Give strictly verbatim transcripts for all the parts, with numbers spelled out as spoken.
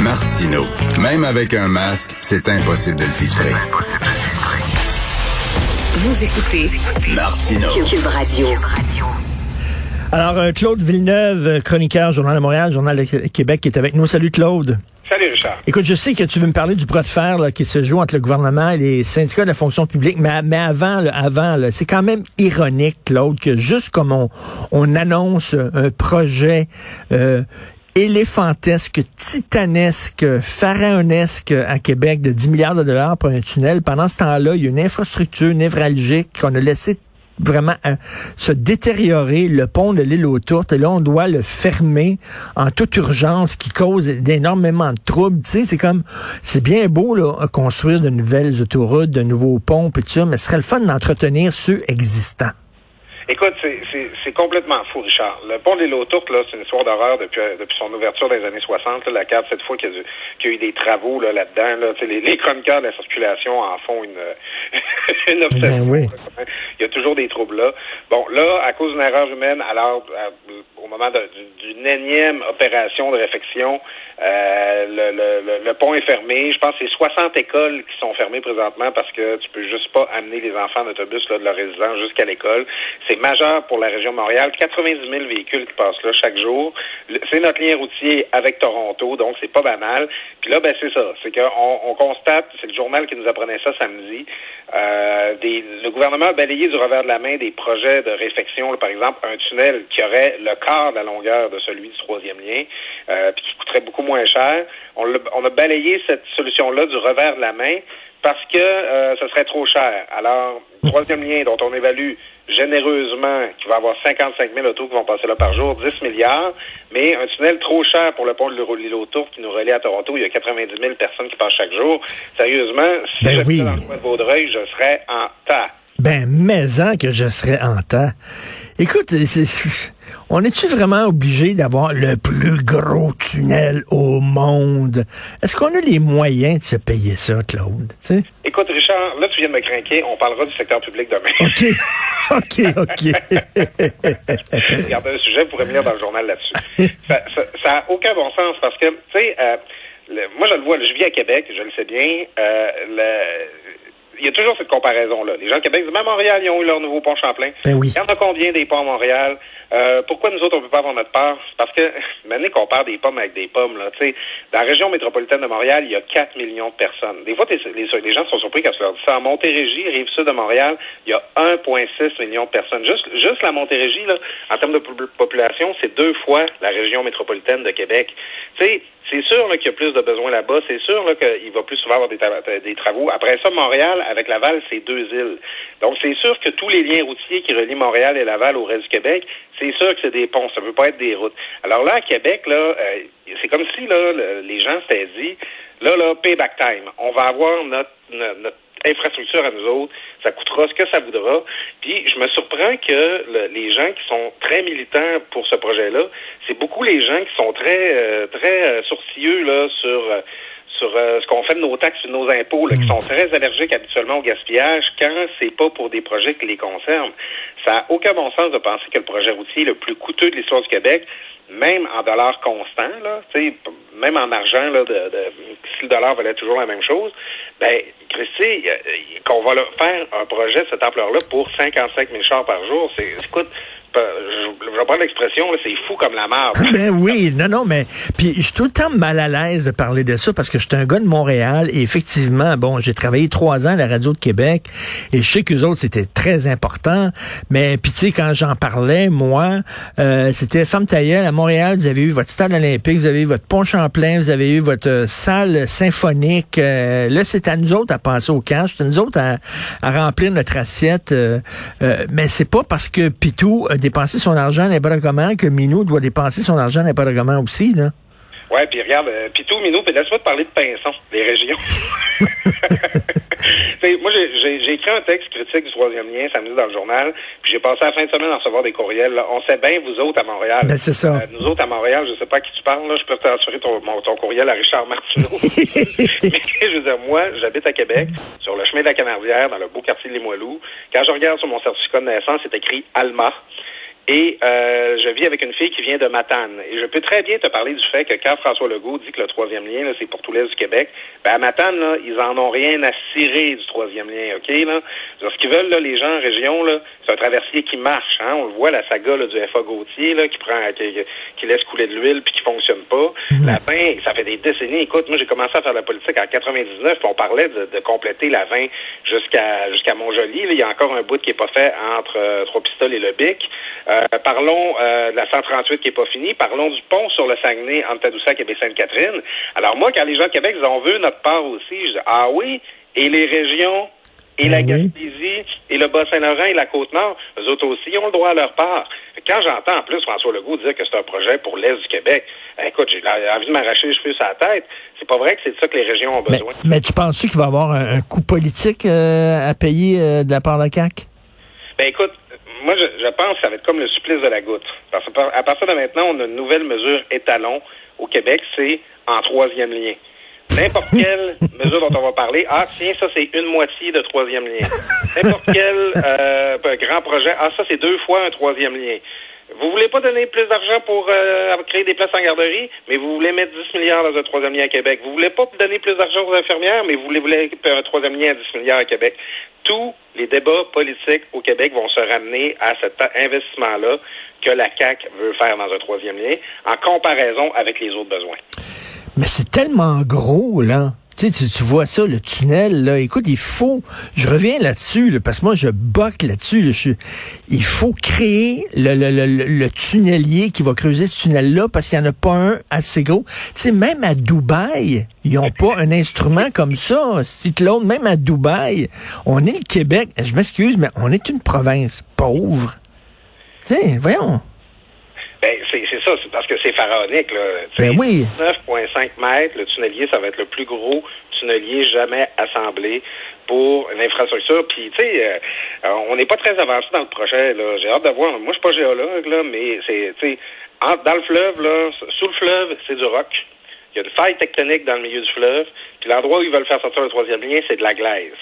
Martineau, même avec un masque, c'est impossible de le filtrer. Vous écoutez Martineau, Cube Radio. Alors, Claude Villeneuve, chroniqueur, Journal de Montréal, Journal de Québec, qui est avec nous. Salut, Claude. Salut, Richard. Écoute, je sais que tu veux me parler du bras de fer là, qui se joue entre le gouvernement et les syndicats de la fonction publique, mais, mais avant, là, avant là, c'est quand même ironique, Claude, que juste comme on, on annonce un projet euh, éléphantesque, titanesque, pharaonesque à Québec de dix milliards de dollars pour un tunnel, pendant ce temps-là, il y a une infrastructure névralgique qu'on a laissée vraiment euh, se détériorer, le pont de l'Île-aux-Tourtes, et là, on doit le fermer en toute urgence, qui cause énormément de troubles. Tu sais, c'est comme, c'est bien beau, là, construire de nouvelles autoroutes, de nouveaux ponts, pis tout ça, mais ce serait le fun d'entretenir ceux existants. Écoute, c'est, c'est, c'est complètement fou, Richard. Le pont de l'Île-aux-Tourtes, là, c'est une histoire d'horreur depuis, depuis son ouverture dans les années soixante. Là, la C A Q, cette fois, qu'il y a, du, qu'il y a eu des travaux là, là-dedans, là, les, les chroniqueurs de la circulation en font une, une obsession. Ben oui. Il y a toujours des troubles là. Bon, là, à cause d'une erreur humaine, alors à, au moment de, d'une énième opération de réfection, euh, le, le, le, le pont est fermé. Je pense que c'est soixante écoles qui sont fermées présentement parce que tu peux juste pas amener les enfants d'autobus là, de leur résidence jusqu'à l'école. C'est majeur pour la région de Montréal. quatre-vingt-dix mille véhicules qui passent là chaque jour. C'est notre lien routier avec Toronto, donc c'est pas banal. Puis là, ben c'est ça. C'est qu'on on constate, c'est le journal qui nous apprenait ça samedi, euh, des, le gouvernement a balayé du revers de la main des projets de réfection, là, par exemple, un tunnel qui aurait le quart de la longueur de celui du troisième lien, euh, puis qui coûterait beaucoup moins cher. On, on a balayé cette solution-là du revers de la main parce que euh, ce serait trop cher. Alors, troisième lien dont on évalue généreusement qu'il va avoir cinquante-cinq mille autos qui vont passer là par jour, dix milliards, mais un tunnel trop cher pour le pont de l'Île-aux-Tourtes qui nous relie à Toronto, il y a quatre-vingt-dix mille personnes qui passent chaque jour. Sérieusement, si ben j'étais oui. dans le coin de Vaudreuil, je serais en tas. Ben, mais en que je serais en tas. Écoute, c'est... on est-tu vraiment obligé d'avoir le plus gros tunnel au monde? Est-ce qu'on a les moyens de se payer ça, Claude? T'sais? Écoute, Richard, là, tu viens de me craquer. On parlera du secteur public demain. OK. OK, OK. Regardez un sujet pour revenir dans le journal là-dessus. Ça n'a aucun bon sens parce que, tu sais, euh, moi, je le vois, je vis à Québec, je le sais bien. Euh, le... Il y a toujours cette comparaison-là. Les gens de Québec disent, même à Montréal, ils ont eu leur nouveau pont Champlain. Ben oui. Il y en a combien des ponts à Montréal? Euh, pourquoi nous autres, on peut pas avoir notre part? C'est parce que, maintenant qu'on compare des pommes avec des pommes, là, tu sais, dans la région métropolitaine de Montréal, il y a quatre millions de personnes. Des fois, les, les gens sont surpris quand tu leur dis ça. En Montérégie, Rive-Sud de Montréal, il y a un virgule six million de personnes. Juste, juste la Montérégie, là, en termes de population, c'est deux fois la région métropolitaine de Québec. Tu sais, c'est sûr là, qu'il y a plus de besoins là-bas. C'est sûr là, qu'il va plus souvent avoir des, ta- des travaux. Après ça, Montréal, avec Laval, c'est deux îles. Donc, c'est sûr que tous les liens routiers qui relient Montréal et Laval au reste du Québec, c'est sûr que c'est des ponts. Ça peut pas être des routes. Alors là, à Québec, là, euh, c'est comme si là, le, les gens s'étaient dit, là, là, payback time. On va avoir notre, notre, notre infrastructure à nous autres, ça coûtera ce que ça voudra. Puis, je me surprends que le, les gens qui sont très militants pour ce projet-là, c'est beaucoup les gens qui sont très, euh, très euh, sourcilleux là, sur... Euh, sur euh, ce qu'on fait de nos taxes et de nos impôts, là, qui sont très allergiques habituellement au gaspillage quand c'est pas pour des projets qui les concernent. Ça n'a aucun bon sens de penser que le projet routier est le plus coûteux de l'histoire du Québec, même en dollars constants, là, tu sais, même en argent, là, de, de, si le dollar valait toujours la même chose, ben, Christy, qu'on va là, faire un projet de cette ampleur-là pour cinquante-cinq mille chars par jour, c'est, écoute, je vais prendre l'expression, là, c'est fou comme la marde. Ben oui, non, non, mais puis je suis tout le temps mal à l'aise de parler de ça parce que je suis un gars de Montréal et effectivement, bon, j'ai travaillé trois ans à la radio de Québec et je sais qu'eux autres, c'était très important, mais puis tu sais, quand j'en parlais, moi, euh, c'était Femme Tailleul à Montréal, vous avez eu votre stade olympique, vous avez eu votre pont Champlain, vous avez eu votre euh, salle symphonique, euh, là, c'est à nous autres à penser au cash, c'est à nous autres à, à remplir notre assiette, euh, euh, mais c'est pas parce que Pitou a dépenser son argent n'importe comment, que Minou doit dépenser son argent n'importe comment aussi, là. Ouais, puis regarde, euh, puis tout, Minou, puis laisse-moi te parler de Pinson, des régions. Moi, j'ai, j'ai, j'ai écrit un texte critique du troisième lien samedi dans le journal, puis j'ai passé la fin de semaine à recevoir des courriels. Là. On sait bien, vous autres à Montréal. Ben, c'est ça. Euh, nous autres à Montréal, je sais pas à qui tu parles, là, je peux te transférer ton, mon, ton courriel à Richard Martineau. Mais je veux dire, moi, j'habite à Québec, sur le chemin de la Canardière, dans le beau quartier de Limoilou. Quand je regarde sur mon certificat de naissance, c'est écrit Alma. Et euh, je vis avec une fille qui vient de Matane. Et je peux très bien te parler du fait que quand François Legault dit que le troisième lien, là, c'est pour tout l'Est du Québec, ben à Matane, là, ils en ont rien à cirer du troisième lien, OK? Là? Ce qu'ils veulent, là, les gens en région, là, c'est un traversier qui marche. Hein? On le voit, la saga là, du F A. Gauthier là, qui prend qui, qui laisse couler de l'huile puis qui fonctionne pas. Mmh. La vingt, ça fait des décennies. Écoute, moi, j'ai commencé à faire de la politique en quatre-vingt-dix-neuf, puis on parlait de, de compléter la vingt jusqu'à jusqu'à Mont-Joli. Là, il y a encore un bout qui est pas fait entre euh, Trois-Pistoles et Le Bic. Euh, Euh, parlons euh, de la cent trente-huit qui n'est pas finie. Parlons du pont sur le Saguenay entre Tadoussac et Baie-Sainte-Catherine. Alors moi, quand les gens de Québec, ils ont vu notre part aussi, je dis, ah oui, et les régions, et ah la oui. Gaspésie, et le Bas-Saint-Laurent, et la Côte-Nord, eux autres aussi, ils ont le droit à leur part. Quand j'entends en plus François Legault dire que c'est un projet pour l'Est du Québec, écoute, j'ai envie de m'arracher les cheveux sur la tête. C'est pas vrai que c'est de ça que les régions ont besoin. Mais, mais tu penses-tu qu'il va y avoir un, un coût politique euh, à payer euh, de la part de la C A Q? Ben écoute, moi, je, je pense que ça va être comme le supplice de la goutte. Parce que à partir de maintenant, on a une nouvelle mesure étalon au Québec, c'est en troisième lien. N'importe quelle mesure dont on va parler, ah tiens, ça c'est une moitié de troisième lien. N'importe quel euh, grand projet, ah ça c'est deux fois un troisième lien. Vous voulez pas donner plus d'argent pour euh, créer des places en garderie, mais vous voulez mettre dix milliards dans un troisième lien à Québec. Vous voulez pas donner plus d'argent aux infirmières, mais vous voulez, voulez un troisième lien à dix milliards à Québec. Tous les débats politiques au Québec vont se ramener à cet investissement-là que la C A Q veut faire dans un troisième lien, en comparaison avec les autres besoins. Mais c'est tellement gros, là. Tu sais, tu vois ça, le tunnel, là. Écoute, il faut... Je reviens là-dessus, là, parce que moi, je boque là-dessus. Là, je, il faut créer le, le, le, le tunnelier qui va creuser ce tunnel-là, parce qu'il n'y en a pas un assez gros. Tu sais, même à Dubaï, ils n'ont pas un instrument comme ça. Si Claude, même à Dubaï, on est le Québec. Je m'excuse, mais on est une province pauvre. Tu sais, voyons... Ben, c'est, c'est ça, c'est parce que c'est pharaonique, là. Ben oui. neuf virgule cinq mètres, le tunnelier, ça va être le plus gros tunnelier jamais assemblé pour l'infrastructure. Puis, tu sais, euh, on n'est pas très avancé dans le projet, là. J'ai hâte de voir. Moi, je suis pas géologue, là, mais c'est, tu sais, dans le fleuve, là, sous le fleuve, c'est du roc. Il y a une faille tectonique dans le milieu du fleuve. Puis l'endroit où ils veulent faire sortir le troisième lien, c'est de la glaise.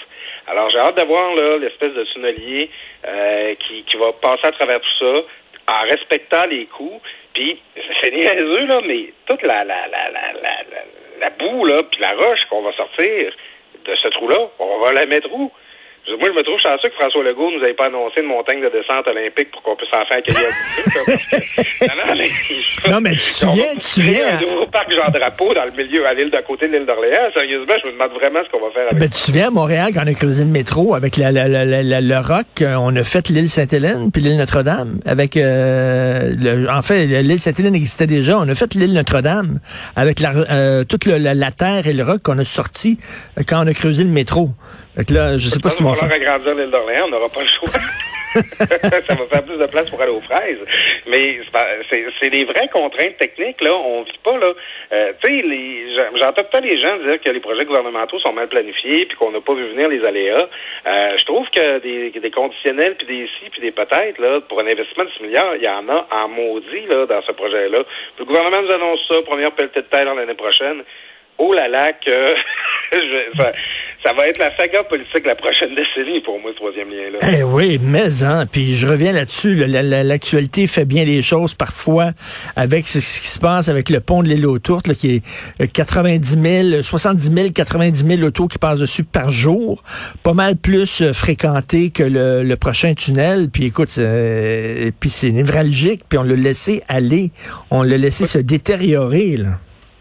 Alors, j'ai hâte de voir, là, l'espèce de tunnelier euh, qui, qui va passer à travers tout ça, en respectant les coûts, puis c'est niaiseux, là, mais toute la, la, la, la, la, la boue, là, puis la roche qu'on va sortir de ce trou-là, on va la mettre où? Moi, je me trouve chanceux que François Legault nous avait pas annoncé une montagne de descente olympique pour qu'on puisse en faire accueillir. non, non, mais tu te souviens, tu te souviens. Un nouveau parc Jean-Drapeau dans le milieu, à l'île d'à côté de l'île d'Orléans. Sérieusement, je me demande vraiment ce qu'on va faire avec ça. Ben, tu te souviens, à Montréal, quand on a creusé le métro, avec la, la, la, la, la, le roc, on a fait l'île Sainte-Hélène puis l'île Notre-Dame. Avec, euh, le, en fait, l'île Sainte-Hélène existait déjà. On a fait l'île Notre-Dame avec la, euh, toute le, la, la terre et le roc qu'on a sorti quand on a creusé le métro. Fait que là, je sais pas si tu m'en fais. On va falloir agrandir l'île d'Orléans, on n'aura pas le choix. Ça va faire plus de place pour aller aux fraises. Mais c'est, c'est des vraies contraintes techniques, là. On vit pas, là. Euh, tu sais, les, j'entends pas les gens dire que les projets gouvernementaux sont mal planifiés puis qu'on n'a pas vu venir les aléas. Euh, je trouve que des, des conditionnels puis des si puis des peut-être, là, pour un investissement de six milliards, il y en a en maudit, là, dans ce projet-là. Puis le gouvernement nous annonce ça, première pelletée de terre l'année prochaine. Oh là là, que je, ça, ça va être la saga politique la prochaine décennie pour moi, ce troisième lien-là. Eh oui, mais hein, puis je reviens là-dessus, là, la, la, l'actualité fait bien les choses parfois avec ce, ce qui se passe avec le pont de l'Île-aux-Tourtes, là, qui est quatre-vingt-dix mille, soixante-dix mille, quatre-vingt-dix mille autos qui passent dessus par jour, pas mal plus fréquenté que le, le prochain tunnel, puis écoute, euh, puis c'est névralgique, puis on l'a laissé aller, on l'a laissé oui. se détériorer, là.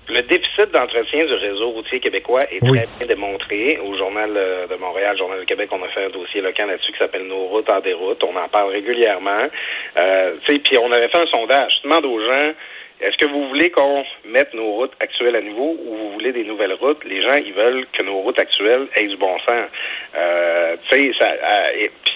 Le déficit d'entretien du réseau routier québécois est oui. très bien démontré. Au Journal de Montréal, Journal de Québec, on a fait un dossier local là-dessus qui s'appelle « Nos routes en déroute ». On en parle régulièrement. Euh, puis on avait fait un sondage. Je demande aux gens, est-ce que vous voulez qu'on mette nos routes actuelles à niveau ou vous voulez des nouvelles routes? Les gens, ils veulent que nos routes actuelles aient du bon sens. Euh, tu sais, ça... Euh, et, pis,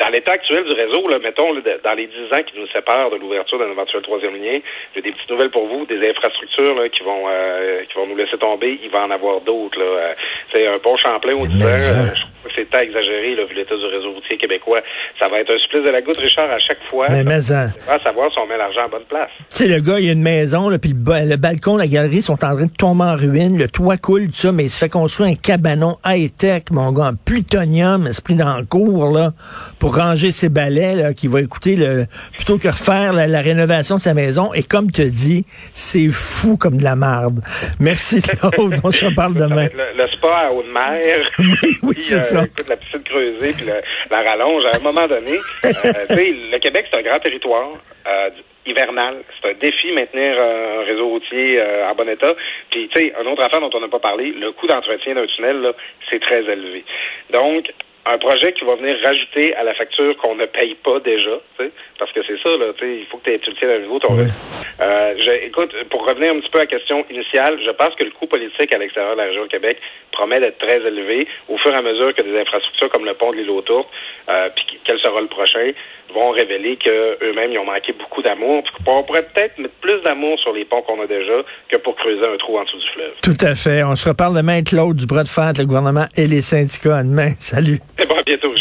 dans l'état actuel du réseau, là, mettons, là, dans les dix ans qui nous séparent de l'ouverture d'un éventuel troisième lien, j'ai des petites nouvelles pour vous, des infrastructures là, qui vont euh, qui vont nous laisser tomber, il va en avoir d'autres. Là. C'est un pont Champlain, on disait, je crois que c'est tant exagéré, là, vu l'état du réseau routier québécois. Ça va être un supplice de la goutte, Richard, à chaque fois. Mais mais ça, on va savoir si on met l'argent à bonne place. Tu sais, le gars, il a une maison, là, puis le, ba- le balcon, la galerie sont en train de tomber en ruine, le toit coule, tout ça, mais il se fait construire un cabanon high-tech, mon gars, en plutonium, esprit dans le cours, là, pour ranger ses balais, là, qui va écouter le, plutôt que refaire la, la rénovation de sa maison. Et comme tu dis, c'est fou comme de la marde. Merci, Claude. On se reparle demain. Le, le spa à eau de mer. Oui, oui, puis, c'est euh, ça. Écoute, la piscine creusée, puis le, la rallonge. À un moment donné, euh, tu sais, le Québec, c'est un grand territoire. Euh, hivernal. C'est un défi maintenir euh, un réseau routier euh, en bon état. Puis, tu sais, une autre affaire dont on n'a pas parlé, le coût d'entretien d'un tunnel, là, c'est très élevé. Donc, un projet qui va venir rajouter à la facture qu'on ne paye pas déjà, tu sais, parce que c'est ça, là, tu sais, il faut que tu tiennes à niveau ton risque. Euh, je, écoute, pour revenir un petit peu à la question initiale, je pense que le coût politique à l'extérieur de la région du Québec promet d'être très élevé au fur et à mesure que des infrastructures comme le pont de l'Île-aux-Tourtes, euh, puis quel sera le prochain, vont révéler qu'eux-mêmes, ils ont manqué beaucoup d'amour. Puis on pourrait peut-être mettre plus d'amour sur les ponts qu'on a déjà que pour creuser un trou en dessous du fleuve. Tout à fait. On se reparle demain, Claude, du bras de fer entre le gouvernement et les syndicats. Demain, salut. Et bon, à bientôt.